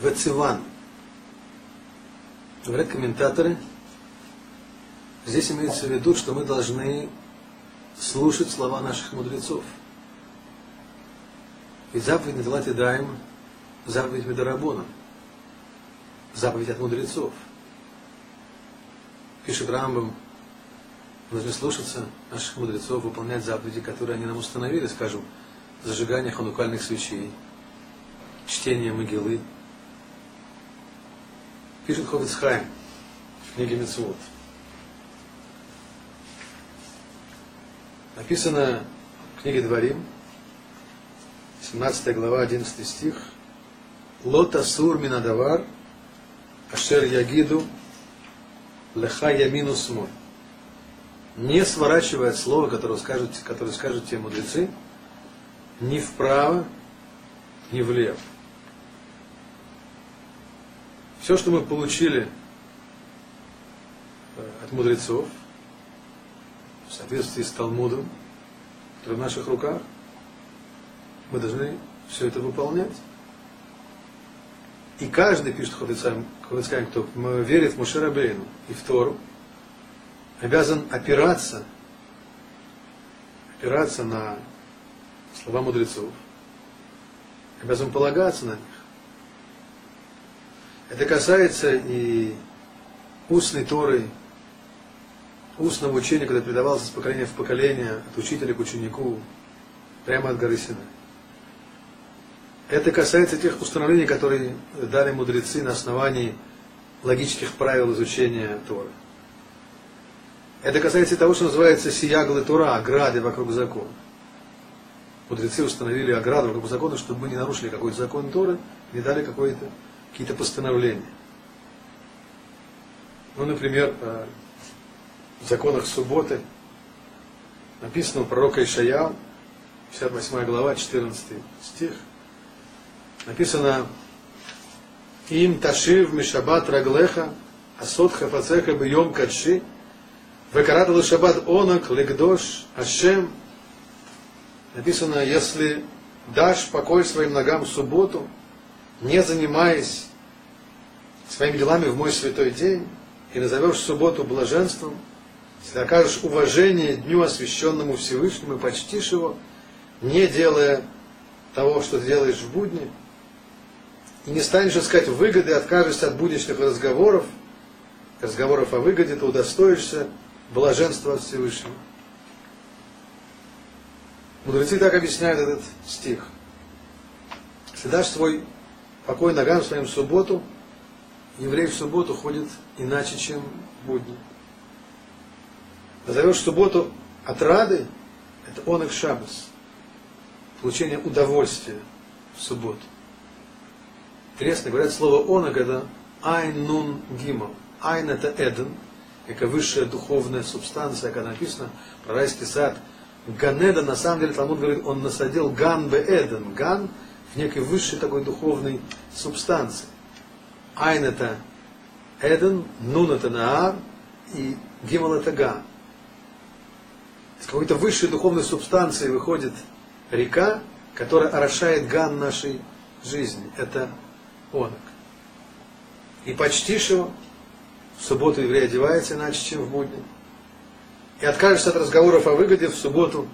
Вециван. Говорят комментаторы, здесь имеется в виду, что мы должны слушать слова наших мудрецов. Ведь заповедь не дала тедаем, заповедь медорабона, заповедь от мудрецов. Пишет Рамбам, нужно слушаться наших мудрецов, выполнять заповеди, которые они нам установили, скажем, зажигание ханукальных свечей, чтение Могилы. Пишет Хофец Хаим в книге Митцвуд. Написано в книге Дворим, 17 глава, 11 стих. Лота сур минадавар, ашер ягиду, леха ямину смоль. Не сворачивает слово, которое скажут те мудрецы, ни вправо, ни влево. Все, что мы получили от мудрецов, в соответствии с Талмудом, который в наших руках, мы должны все это выполнять. И каждый, пишет Ховыцкаян, кто верит в Моше Рабейну и в Тору, обязан опираться на слова мудрецов, обязан полагаться на них. Это касается и устной Торы, устного учения, когда передавалось из поколения в поколение, от учителя к ученику, прямо от Гарысина. Это касается тех установлений, которые дали мудрецы на основании логических правил изучения Торы. Это касается того, что называется сияглы Тора, ограды вокруг закона. Мудрецы установили ограду вокруг закона, чтобы мы не нарушили какой-то закон Торы, не дали какие-то постановления. Ну, например, в законах субботы написано у пророка Ишаяу, 58 глава, 14 стих, написано «Им ташив мишабат раглеха, асот хафацеха бьем кадши, векаратал шабат онак, легдош, ашем». Написано, если дашь покой своим ногам в субботу, не занимаясь своими делами в мой святой день, и назовешь субботу блаженством, если окажешь уважение дню, освященному Всевышнему, и почтишь его, не делая того, что ты делаешь в будни, и не станешь искать выгоды, откажешься от будничных разговоров о выгоде, то удостоишься блаженства от Всевышнего. Мудрецы так объясняют этот стих. Если дашь свой покой ногам своим в субботу, еврей в субботу ходит иначе, чем в будни. Назовешь субботу отрады, это онек шаббас, получение удовольствия в субботу. Интересно, говорят, слово онек это айн нун гимал. Айн это эден, это высшая духовная субстанция, как написано про райский сад. Ганеда, на самом деле, Талмуд говорит, он насадил ган бе эден, ган в некой высшей такой духовной субстанции. Айн это эден, нун это наар, и гимал это га. Из какой-то высшей духовной субстанции выходит река, которая орошает ган нашей жизни. Это онок. И почтишь его, в субботу еврей одевается иначе, чем в будни. И откажешься от разговоров о выгоде, в субботу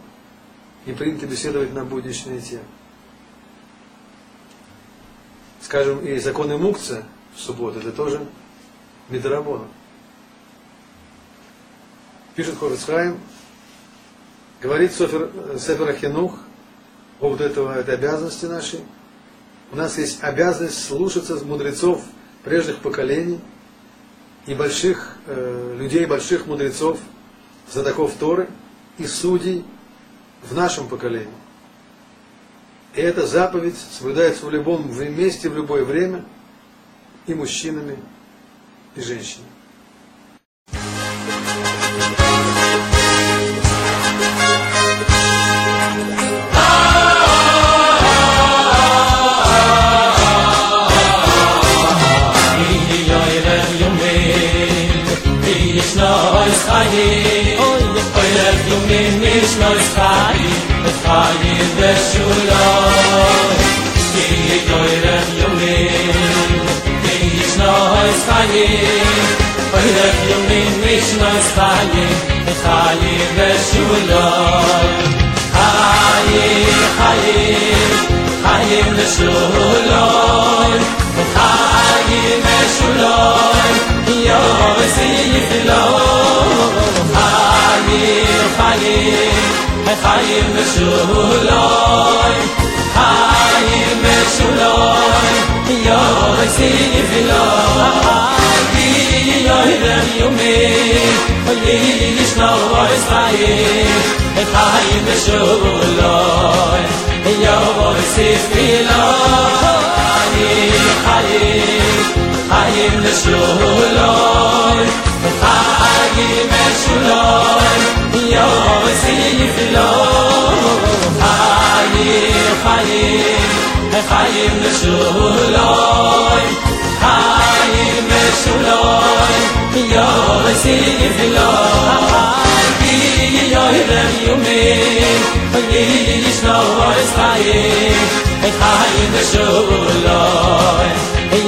не принято беседовать на будничные темы. Скажем, и законы мукца в субботу, это тоже мидрабона. Пишет Хорис Храем, говорит Сефер аХинух, по поводу этой обязанности нашей. У нас есть обязанность слушаться мудрецов прежних поколений и больших людей, больших мудрецов, задаков Торы и судей в нашем поколении. И эта заповедь соблюдается в любом месте, в любое время и мужчинами, и женщинами. It's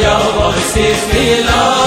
Yo voy sin filo.